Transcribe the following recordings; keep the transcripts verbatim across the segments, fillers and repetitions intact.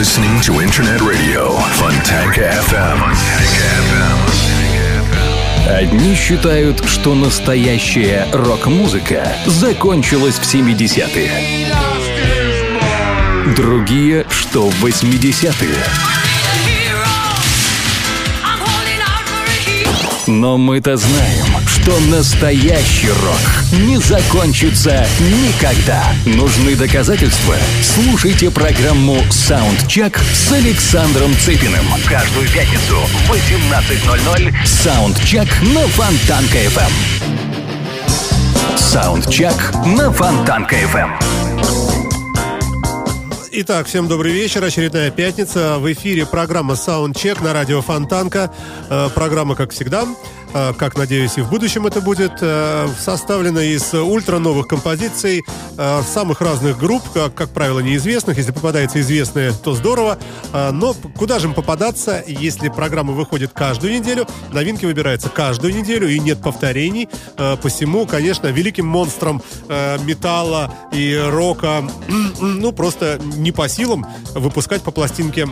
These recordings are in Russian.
listening to Internet Radio Фонтанка-ФМ. Одни считают, что настоящая рок-музыка закончилась в семидесятые. Другие, что в восьмидесятые. Но мы-то знаем, что настоящий рок не закончится никогда. Нужны доказательства? Слушайте программу «Саундчек» с Александром Цыпиным. Каждую пятницу в восемнадцать ноль ноль «Саундчек» на Фонтанка-ФМ. «Саундчек» на Фонтанка-ФМ. Итак, всем добрый вечер. Очередная пятница. В эфире программа «Саундчек» на радио Фонтанка. Программа, как всегда, как, надеюсь, и в будущем это будет, составлена из ультра-новых композиций самых разных групп, как, как правило, неизвестных. Если попадаются известные, то здорово. Но куда же им попадаться, если программа выходит каждую неделю, новинки выбираются каждую неделю и нет повторений. Посему, конечно, великим монстром металла и рока, ну, просто не по силам выпускать по пластинке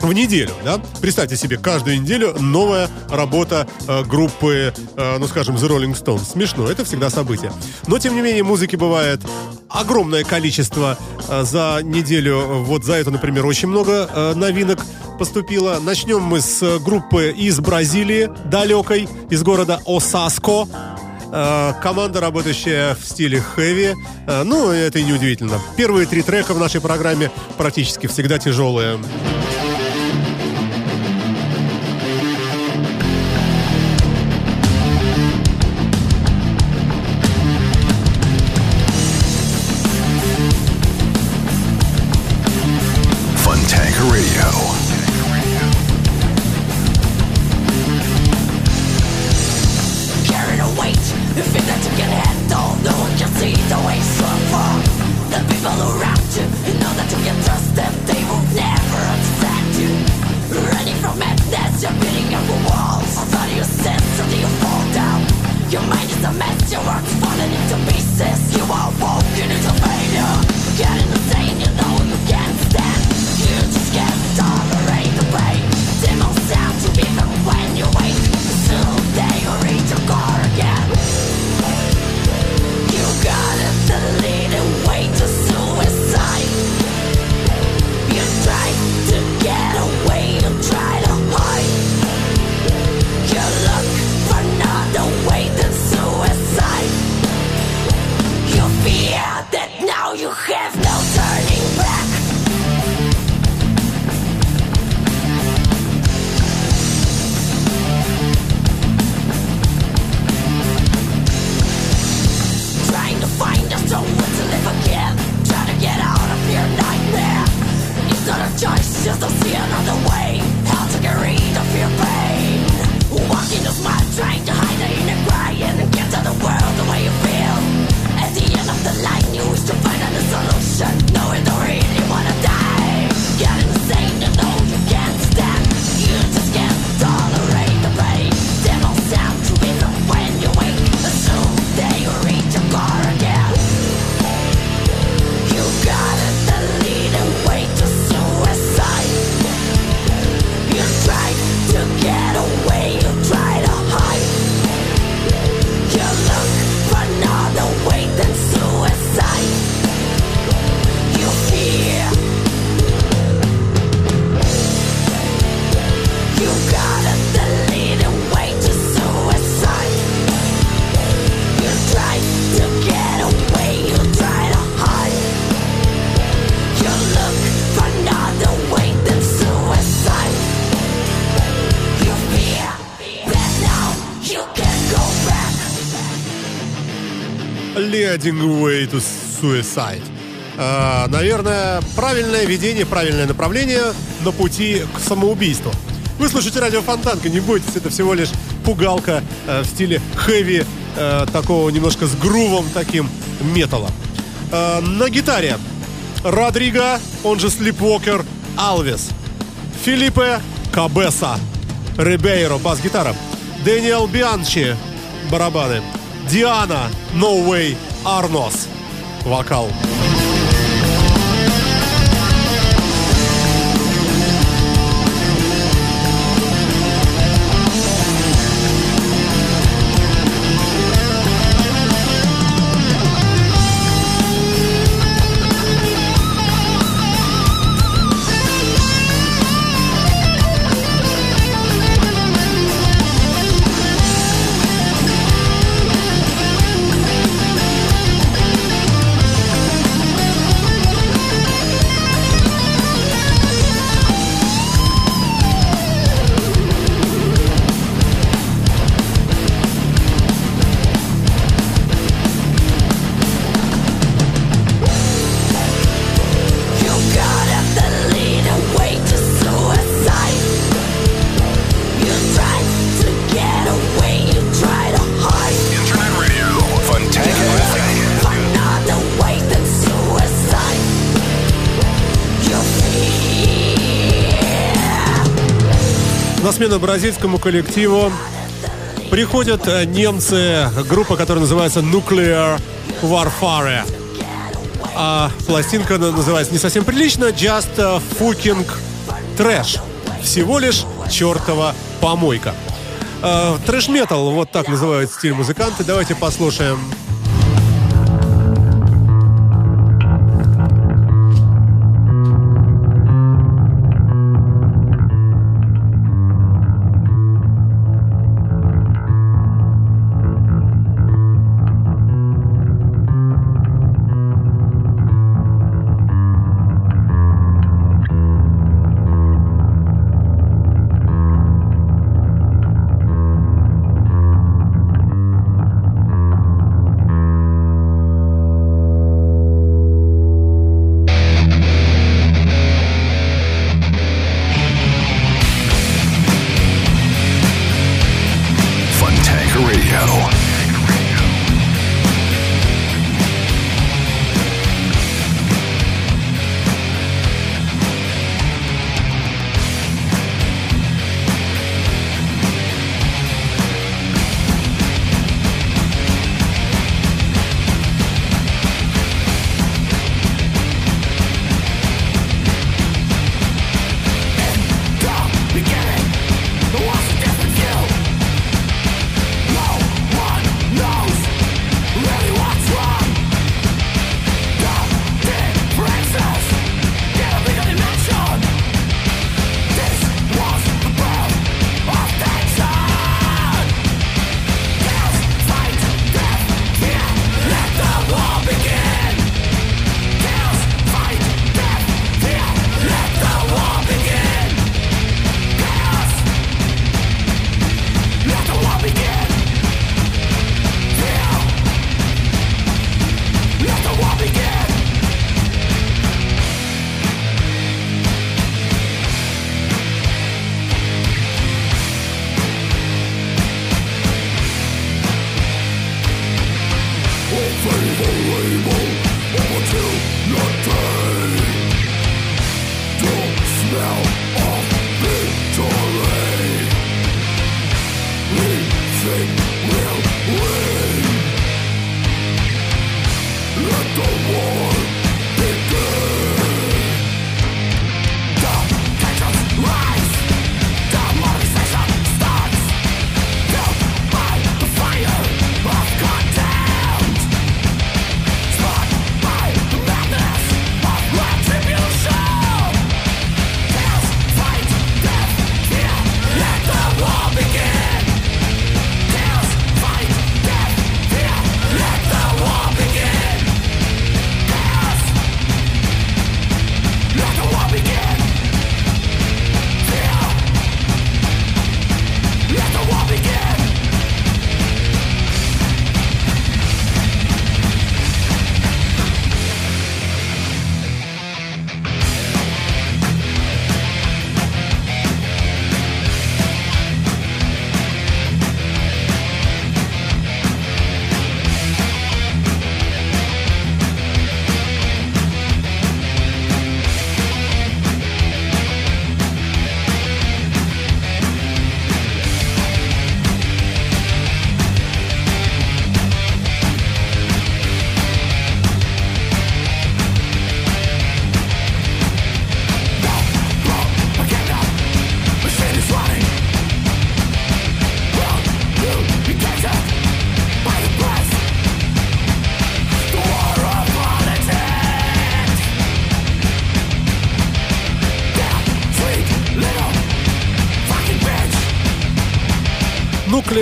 в неделю, да? Представьте себе, каждую неделю новая работа э, группы, э, ну, скажем, The Rolling Stones. Смешно, это всегда событие. Но, тем не менее, музыки бывает огромное количество э, за неделю. Вот за это, например, очень много э, новинок поступило. Начнем мы с группы из Бразилии, далекой, из города Осаско. Команда, работающая в стиле хэви. Ну, это и не удивительно. Первые три трека в нашей программе практически всегда тяжелые. Leading way to suicide. А, наверное, правильное ведение, правильное направление на пути к самоубийству. Вы слушаете радио Фонтанка, не бойтесь, это всего лишь пугалка э, в стиле хэви, э, такого немножко с грувом таким металла. Э, на гитаре Родриго, он же Sleepwalker, Алвес Филиппе Кабеса Рибейро, бас-гитара, Дэниел Бианчи, барабаны, Диана, No Way, Арнос, вокал. на смену бразильскому коллективу приходят немцы, группа, которая называется Nuclear Warfare. А пластинка называется не совсем прилично, Just Fucking Trash. Всего лишь чертова помойка. Трэш-метал, вот так называют стиль музыканты. Давайте послушаем.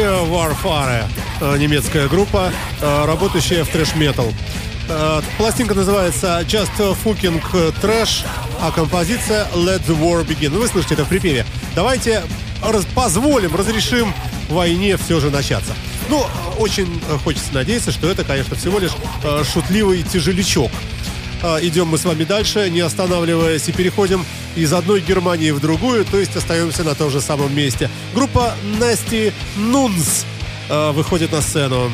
Warfare, немецкая группа, работающая в трэш-метал. Пластинка называется Just Fucking Trash, а композиция Let the War Begin. Вы слышите это в припеве. Давайте раз- позволим, разрешим войне все же начаться. Ну, очень хочется надеяться, что это, конечно, всего лишь шутливый тяжелячок. Идем мы с вами дальше, не останавливаясь, и переходим из одной Германии в другую, то есть остаемся на том же самом месте. Группа Nasty Nuns э, выходит на сцену.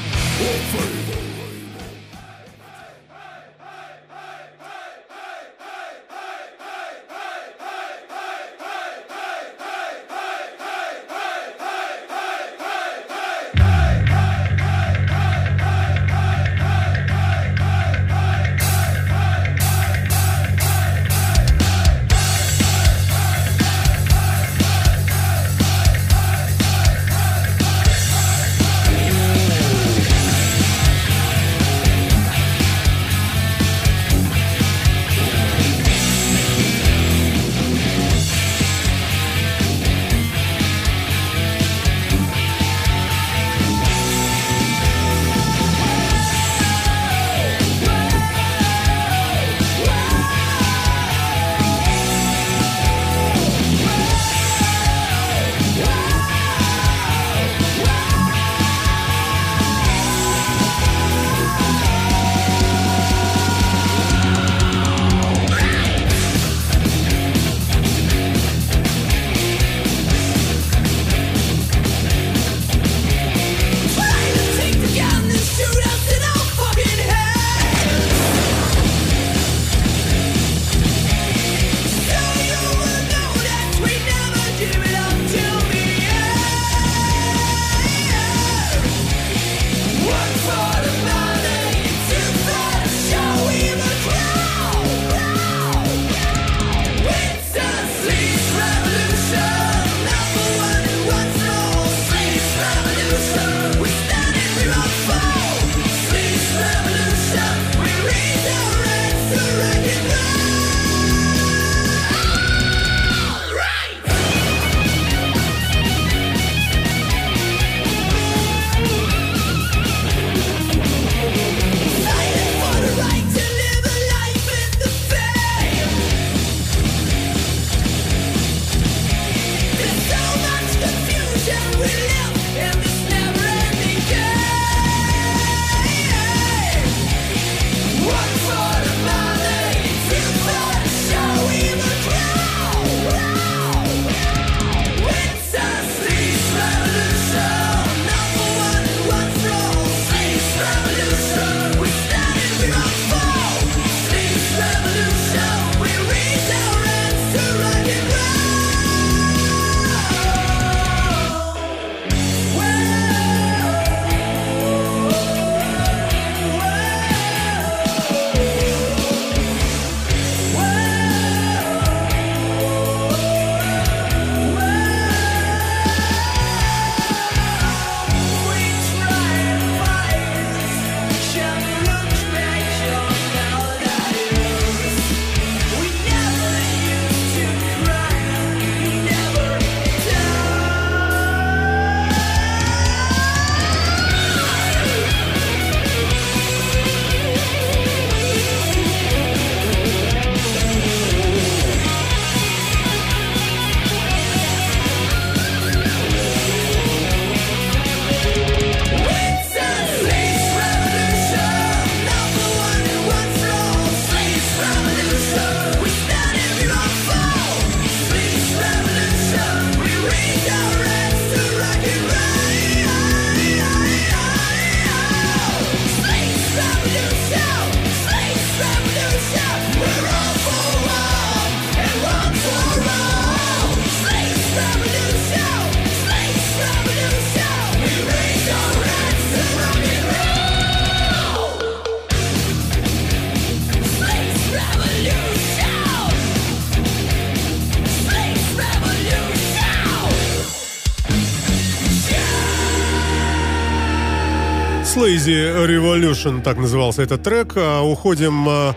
Lazy Revolution, так назывался этот трек. Уходим в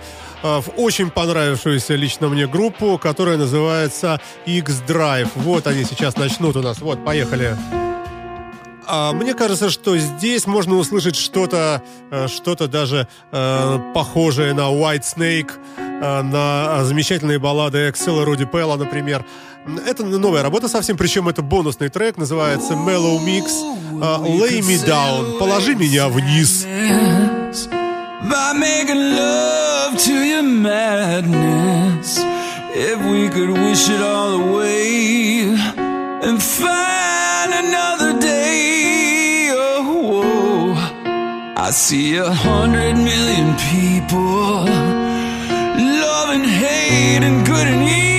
очень понравившуюся лично мне группу, которая называется X-Drive. Вот они сейчас начнут у нас. Вот, поехали. А мне кажется, что здесь можно услышать что-то, что-то даже э, похожее на White Snake, на замечательные баллады Axel Rudi Pell, например. Это новая работа совсем, причем это бонусный трек, называется Mellow Mix. Lay Me Down, положи меня вниз. By making love to your madness, if we could wish it all away and find another day. Oh, I see a hundred million people love and hate and good and evil.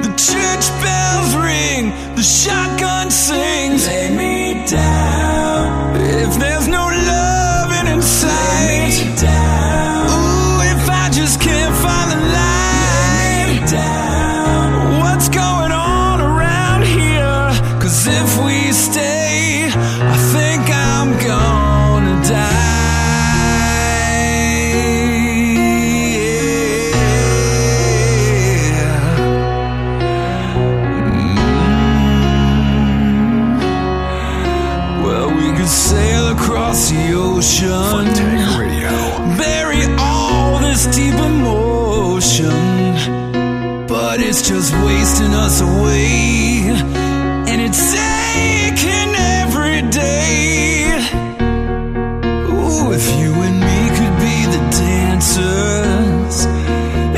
The church bells ring, the shotgun sings. Lay me down if there's no loving inside. Lay me down. Ooh, if I just can't find the light. Lay me down. What's going on around here? 'Cause if we stay, I think I'm gonna die. Yeah. Mm. Well, we could sail across the ocean. Bury all this deep emotion. But it's just wasting us away. And it's aching every day. Ooh, if you and me could be the dancers.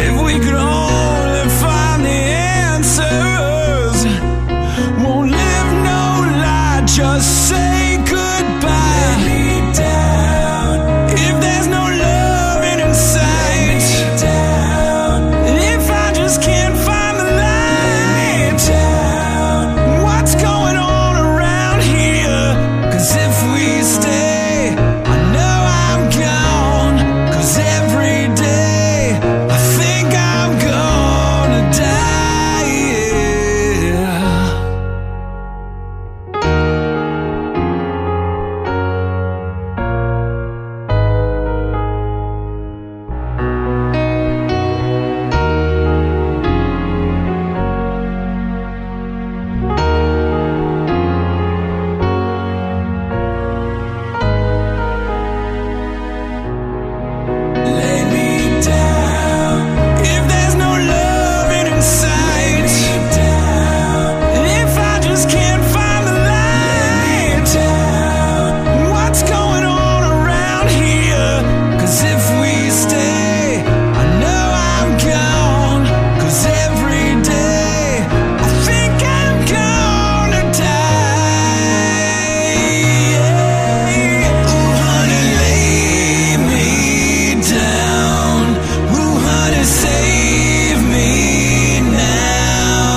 If we could only find the answers. Won't live no lie, just say goodbye. Lay me down. If there's no love in sight. Lay me down. If I just can't find the light. Lay me down. What's going on around here? 'Cause if we stay, I know I'm gone. 'Cause every day, I think I'm gonna die. Yeah. Lay me down. If there's no love in sight. Lay me down. If I just can't find the light. Lay me down. What's going on around here? 'Cause if we stay, I know I'm gone. 'Cause every day, I think I'm gonna die. Oh honey, lay me down. Oh honey, save me now.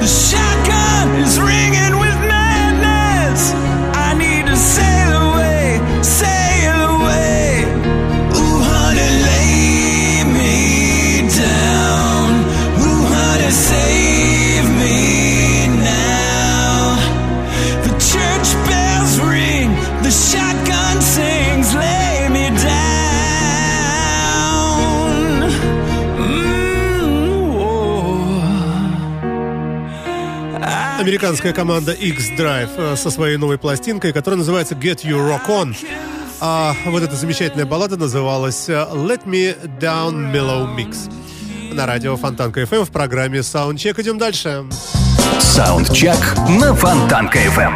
The shotgun is ringing with madness. I need to sail away, sail away. Ooh, honey, lay me down. Ooh, honey, save me now. The church bells ring, the shotgun sings. Lay me down. Mm, oh. I Американская команда X-Drive э, со своей новой пластинкой, которая называется Get Your Rock On. А вот эта замечательная баллада называлась э, Let Me Down Mellow Mix. На радио Фонтанка-ФМ в программе Саундчек. Идем дальше. Саундчек на Фонтанка-ФМ.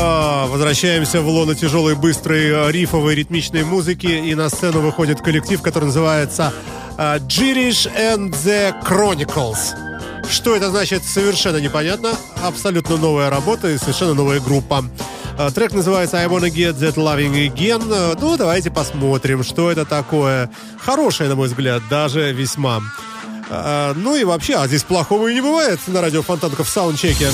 А, Возвращаемся в лоно тяжелой, быстрой, э, рифовой, ритмичной музыки. И на сцену выходит коллектив, который называется э, Girish and the Chronicles. Что это значит, совершенно непонятно. Абсолютно новая работа и совершенно новая группа. Э, Трек называется I Wanna Get That Loving Again. Э, Ну, давайте посмотрим, что это такое. Хорошее, на мой взгляд, даже весьма. Э, Ну и вообще, а здесь плохого и не бывает на радио Фонтанка в саундчеке.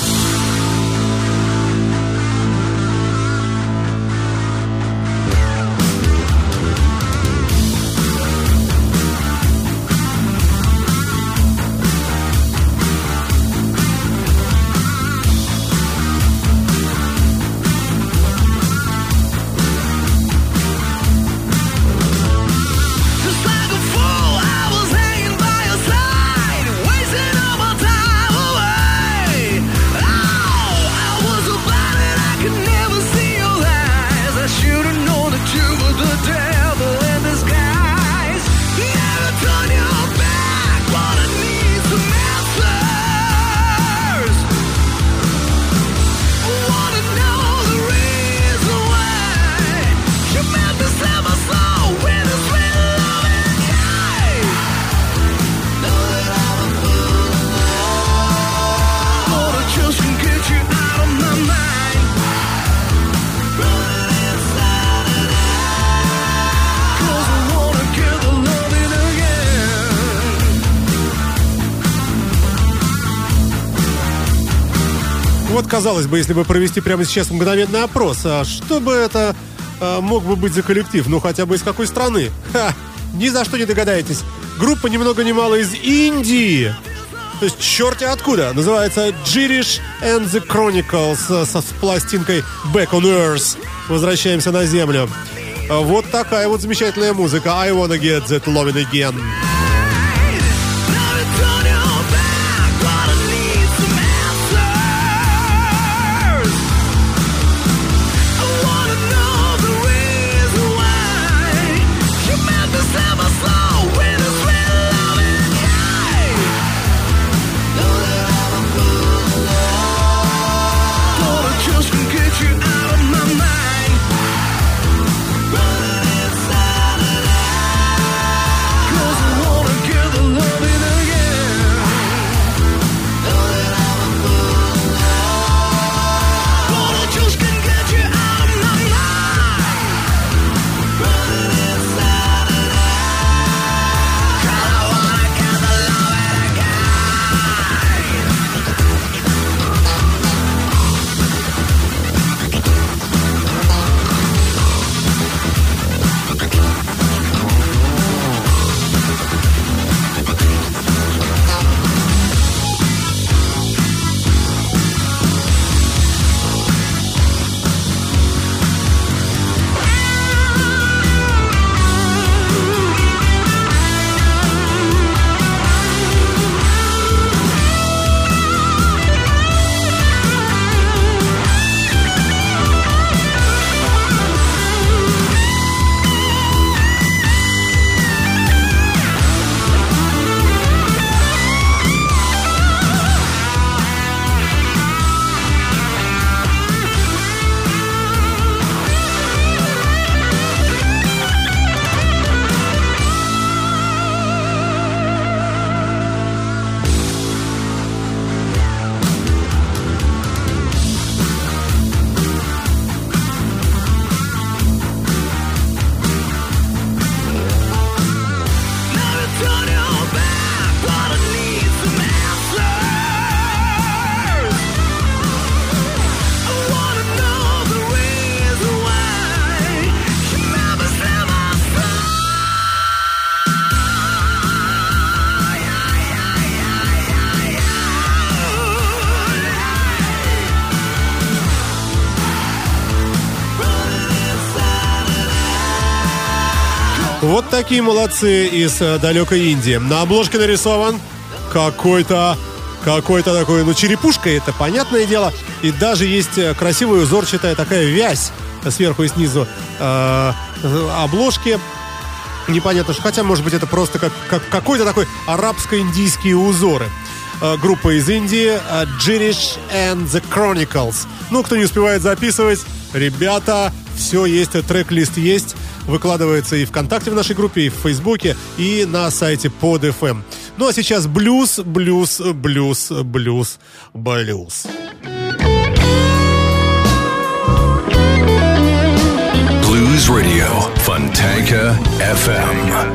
вот, казалось бы, если бы провести прямо сейчас мгновенный опрос, а что бы это а, мог бы быть за коллектив? Ну, хотя бы из какой страны? Ха! Ни за что не догадаетесь. Группа ни много ни мало из Индии. То есть черти откуда. Называется Girish and the Chronicles со, с пластинкой Back on Earth. Возвращаемся на землю. Вот такая вот замечательная музыка. I wanna get that loving again. Вот такие молодцы из далекой Индии. На обложке нарисован какой-то, какой-то такой, ну, черепушка, это понятное дело. И даже есть красивая узорчатая такая вязь сверху и снизу э, обложки. Непонятно, что, хотя, может быть, это просто как, как, какой-то такой арабско-индийские узоры. Э, группа из Индии э, Girish and the Chronicles. Ну, кто не успевает записывать, ребята, все есть, трек-лист есть. Выкладывается и ВКонтакте в нашей группе, и в Фейсбуке, и на сайте под эф эм. Ну а сейчас блюз, блюз, блюз, блюз, блюз. Blues Radio, Фонтанка эф эм.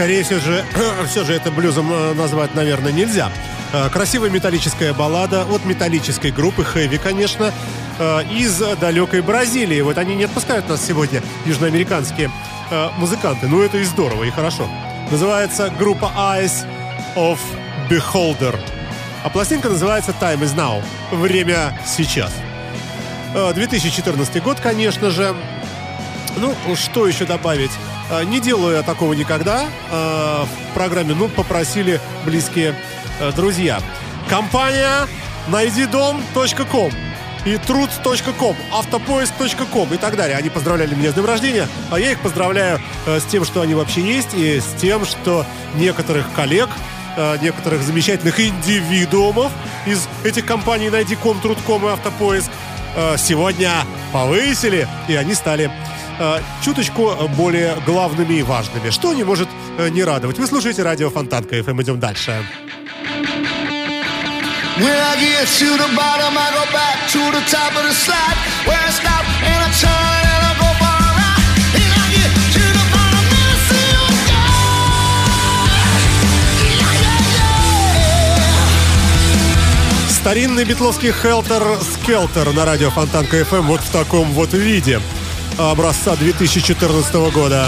скорее всего же, все же это блюзом назвать, наверное, нельзя. Красивая металлическая баллада от металлической группы «Хэви», конечно, из далекой Бразилии. Вот они не отпускают нас сегодня, южноамериканские музыканты. Ну, это и здорово, и хорошо. Называется группа «Eyes of Beholder». А пластинка называется «Time is now». Время сейчас. две тысячи четырнадцатый год, конечно же. Ну, что еще добавить? Не делаю я такого никогда. В программе, ну, попросили близкие друзья. Компания найди дом точка ком и труд точка ком, автопоиск точка ком и так далее. Они поздравляли меня с днем рождения, а я их поздравляю с тем, что они вообще есть, и с тем, что некоторых коллег, некоторых замечательных индивидуумов из этих компаний найди точка ком, труд точка ком и автопоиск сегодня повысили, и они стали чуточку более главными и важными, что не может не радовать. Вы слушаете радио Фонтанка-ФМ. Идем дальше. When I get to the bottom, I go back to the top of the slide, where I stop and I turn and I go for a ride. And I get to the bottom and I see you go. Yeah, yeah, yeah. Старинный битловский «Хелтер-скелтер» на радио Фонтанка-ФМ вот в таком вот виде. Образца две тысячи четырнадцатого года.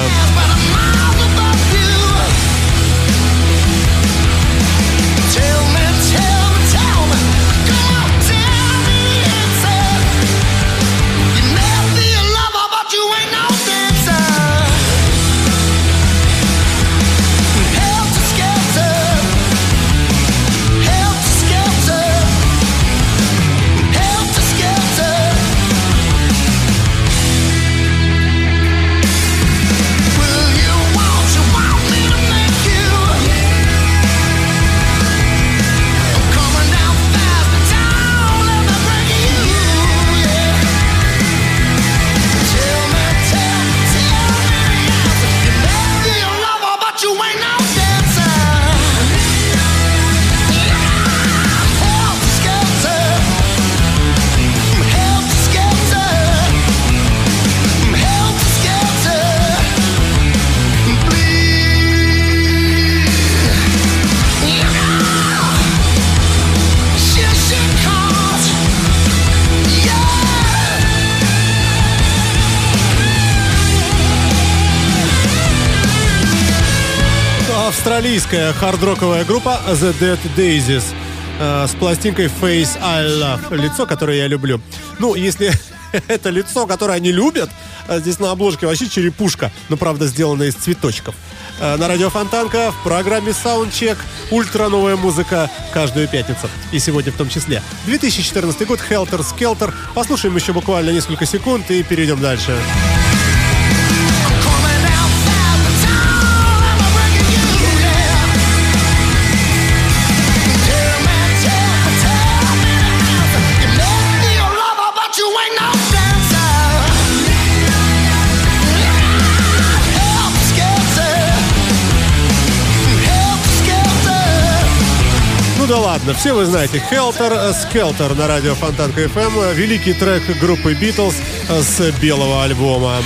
Австралийская хард-роковая группа The Dead Daisies э, с пластинкой Face I Love. Лицо, которое я люблю. Ну, если это лицо, которое они любят, здесь на обложке вообще черепушка, но, правда, сделана из цветочков. Э, на радио Фонтанка в программе «Саундчек» ультра-новая музыка каждую пятницу. И сегодня в том числе. две тысячи четырнадцатый год, «Хелтер Скелтер». Послушаем еще буквально несколько секунд и перейдем дальше. Да ладно, все вы знаете «Хелтер-скелтер» на радио Фонтанка-ФМ. Великий трек группы «Битлз» с белого альбома.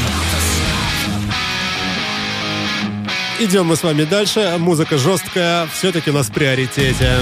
Идем мы с вами дальше. Музыка жесткая, все-таки у нас в приоритете.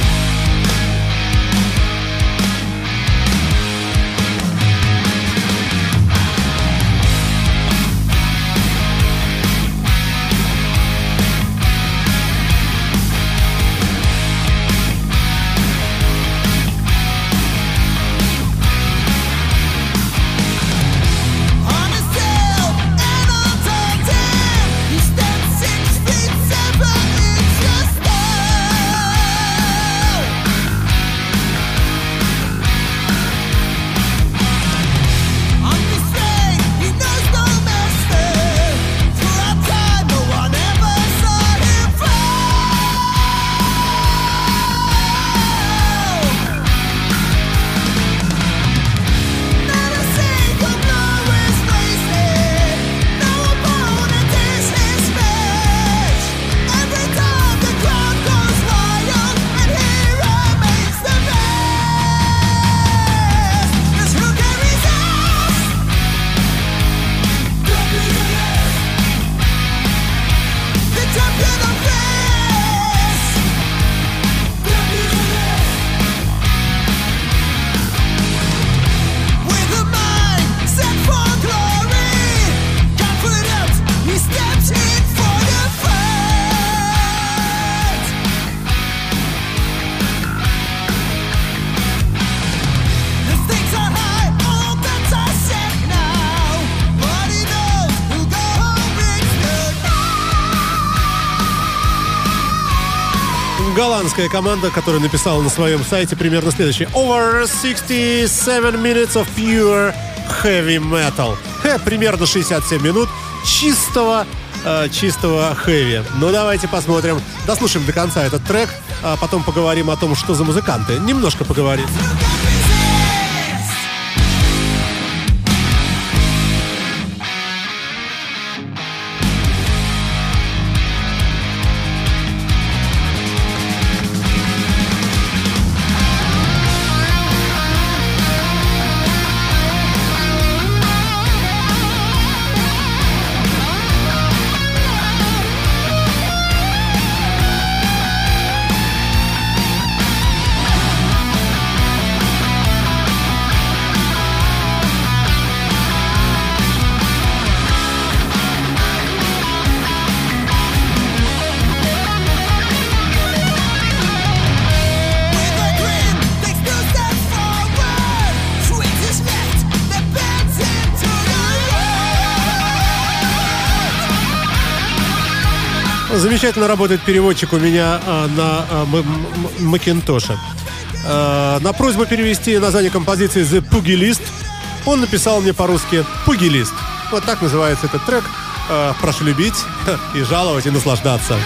голландская команда, которая написала на своем сайте примерно следующее: Over sixty-seven minutes of pure heavy metal. Хе, примерно шестьдесят семь минут чистого, э, чистого хэви. Ну, давайте посмотрим. Дослушаем до конца этот трек, а потом поговорим о том, что за музыканты. Немножко поговорим. Замечательно работает переводчик у меня а, на а, Макинтоше. А, на просьбу перевести название композиции The Pugliist он написал мне по-русски «Пугилист». Вот так называется этот трек. А, прошу любить и жаловать, и наслаждаться.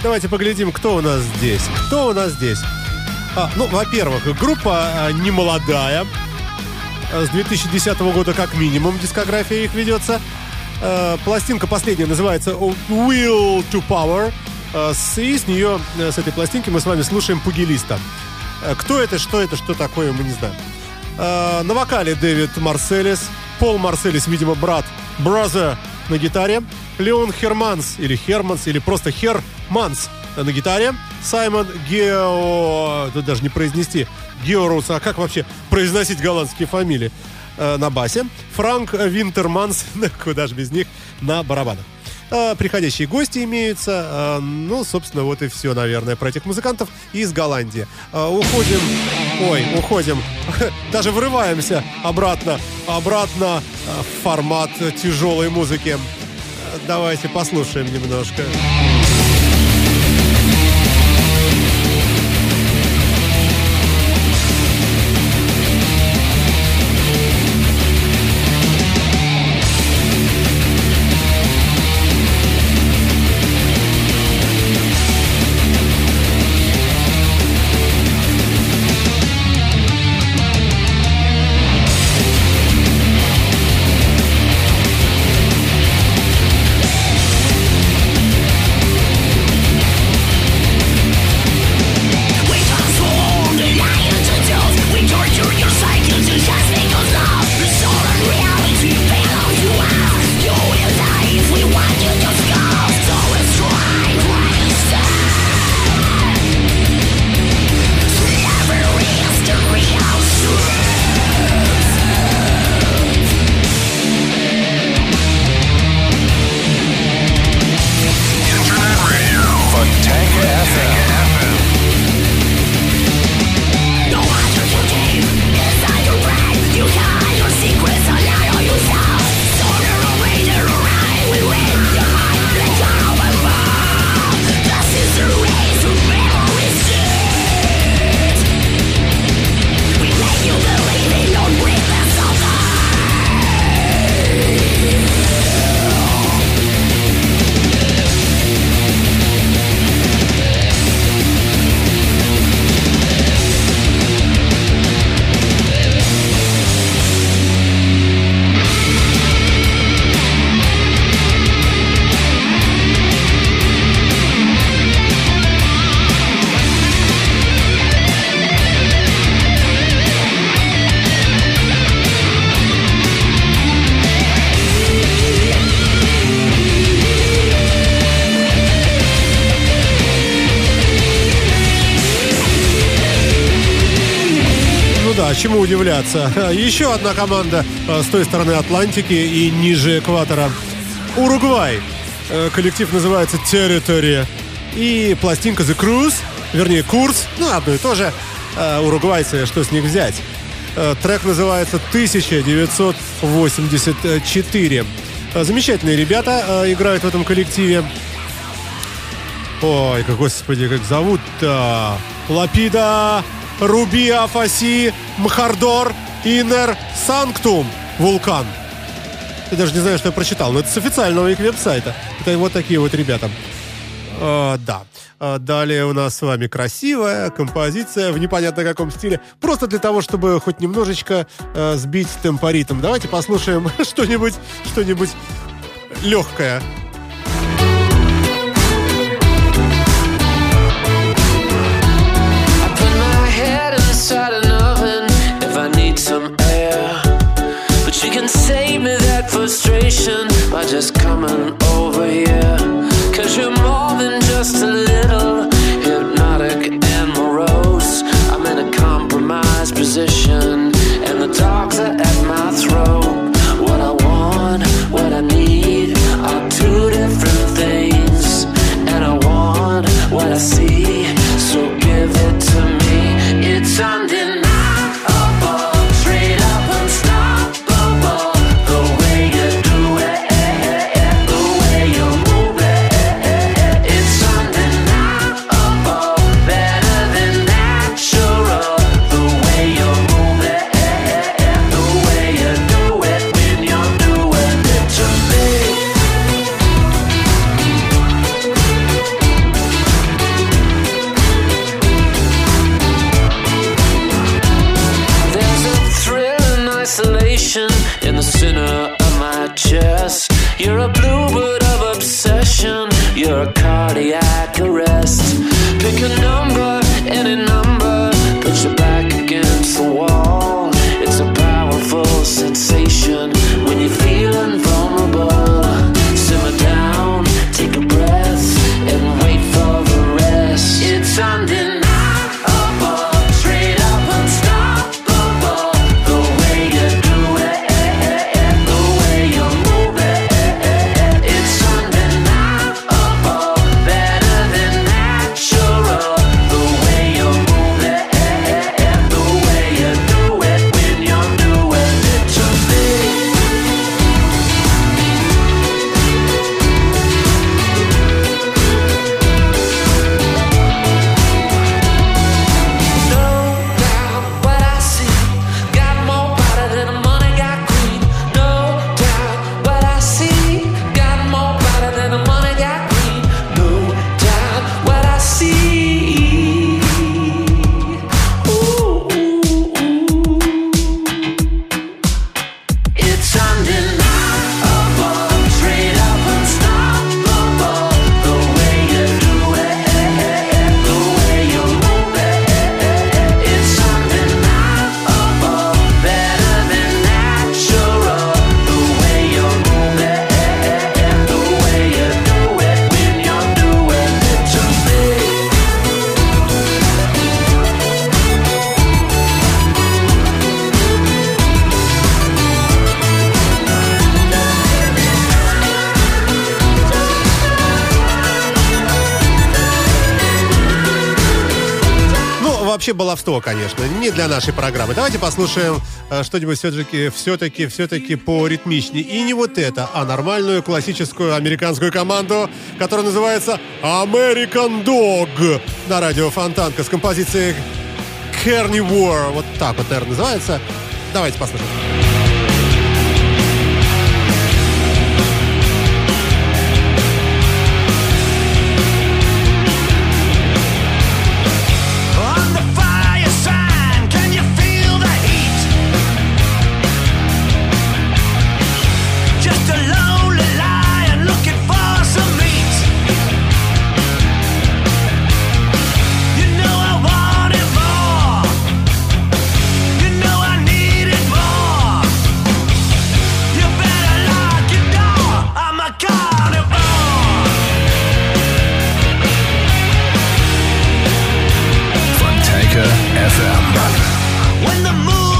Давайте поглядим, кто у нас здесь. Кто у нас здесь? А, ну, во-первых, группа а, немолодая. А, с две тысячи десятого года как минимум дискография их ведется. А, пластинка последняя называется Will to Power. А, с, и с нее, с этой пластинки мы с вами слушаем Пугилиста. А, кто это, что это, что такое, мы не знаем. А, на вокале Дэвид Марселес. Пол Марселес, видимо, брат. Brother на гитаре. Леон Херманс, или Херманс, или просто Хер... Манс на гитаре, Саймон Гео, тут даже не произнести, Георус, а как вообще произносить голландские фамилии, э, на басе, Франк Винтерманс, куда же без них, на барабанах. Э, приходящие гости имеются, э, ну, собственно, вот и все, наверное, про этих музыкантов из Голландии. Э, уходим, ой, уходим, даже врываемся обратно, обратно в формат тяжелой музыки. Давайте послушаем немножко. чему удивляться. Еще одна команда с той стороны Атлантики и ниже экватора. Уругвай. Коллектив называется Territory. И пластинка The Cruise, вернее, Курс, ну, одно и то же. Уругвайцы, что с них взять? Трек называется тысяча девятьсот восемьдесят четыре. Замечательные ребята играют в этом коллективе. Ой, как, господи, как зовут-то? Лапида, Руби, Афаси, Мхардор, Инер, Санктум, Вулкан. Я даже не знаю, что я прочитал, но это с официального их веб-сайта. Это вот такие вот ребята. А, да. А далее у нас с вами красивая композиция в непонятно каком стиле. Просто для того, чтобы хоть немножечко а, сбить темпоритм. Давайте послушаем что-нибудь, что-нибудь легкое. Frustration by just coming over here, 'cause you're more than just a little hypnotic and morose. I'm in a compromised position and the dogs are at my throat. What I want, what I need are two different things, and I want what I see, so give it to me. It's undeniable. You're a bluebird of obsession, you're a cardiac arrest. Pick a number, any number, put your back against the wall. It's a powerful sensation when you're feeling vulnerable. Simmer down, take a breath, and wait for the rest. It's undeniable. Баловство, конечно, не для нашей программы. Давайте послушаем э, что-нибудь все-таки, все-таки, все-таки поритмичнее. И не вот это, а нормальную классическую американскую команду, которая называется American Dog, на радио Фонтанка с композицией Carnivore. Вот так вот, наверное, называется. Давайте послушаем. When the moon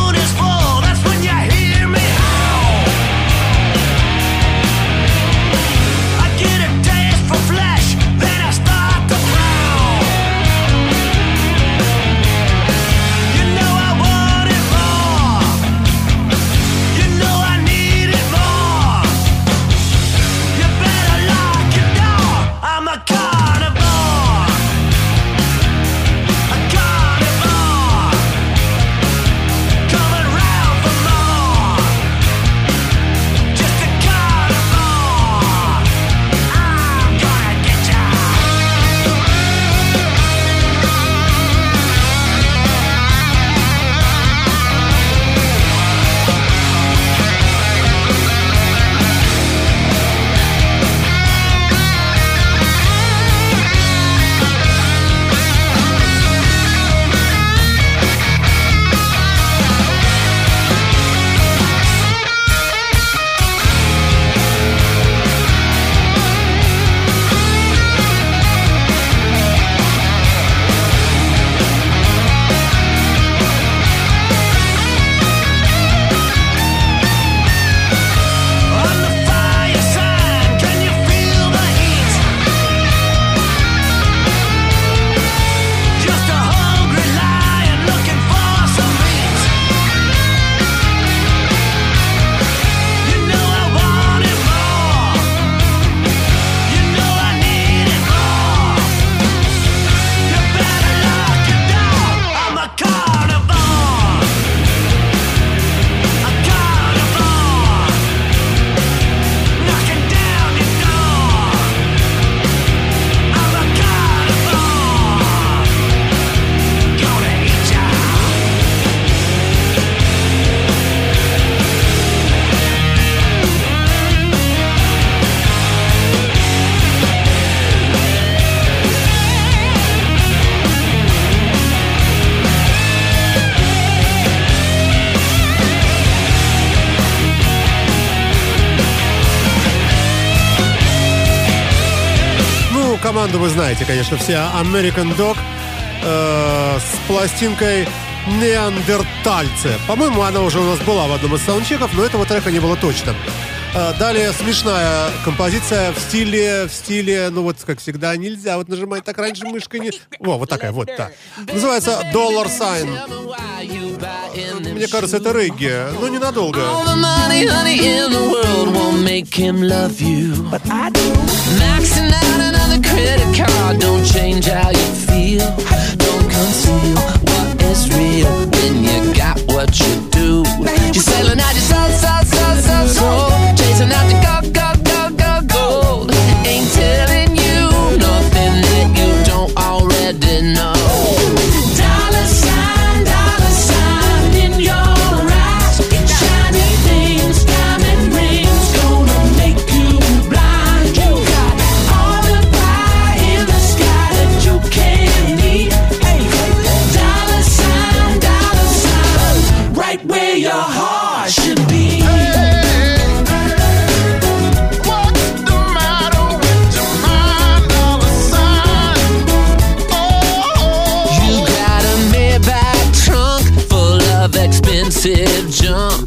команду вы знаете, конечно, все. American Dog э, с пластинкой «Неандертальцы». По-моему, она уже у нас была в одном из саундчеков, но этого трека не было точно. Э, далее смешная композиция в стиле, в стиле, ну вот как всегда, нельзя вот нажимать так раньше мышкой. Не... Во, вот такая, вот, да. Называется «Dollar Sign». Мне кажется, это регги, но ненадолго. Junk,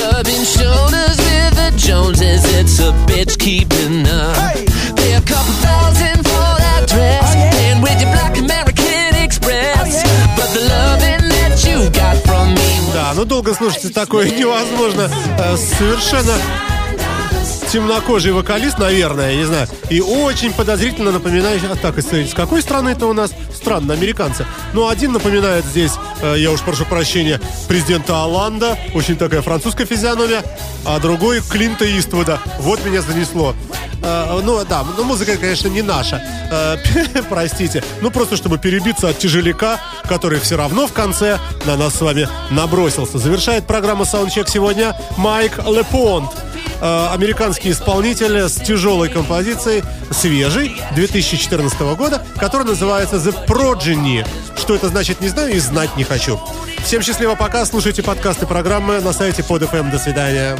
rubbing shoulders with the Joneses, it's a bitch keeping up. Hey. Pay a couple thousand for that dress, oh, yeah. Playing with your black American Express, oh, yeah. But the loving that you got from me. Да, ну долго слушать такое невозможно, совершенно темнокожий вокалист, наверное, я не знаю, и очень подозрительно напоминающий, а так, из какой страны это у нас? Странно, американцы. Но один напоминает здесь, я уж прошу прощения, президента Оланда, очень такая французская физиономия, а другой Клинта Иствуда. Вот меня занесло. Ну да, но музыка, конечно, не наша. Простите. Ну просто, чтобы перебиться от тяжеляка, который все равно в конце на нас с вами набросился. Завершает программу «Саундчек» сегодня Майк Лепонт. Американский исполнитель с тяжелой композицией, свежей, две тысячи четырнадцатого года, которая называется «The Progeny». Что это значит, не знаю и знать не хочу. Всем счастливо, пока. Слушайте подкасты программы на сайте под эф эм. До свидания.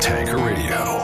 Take a radio.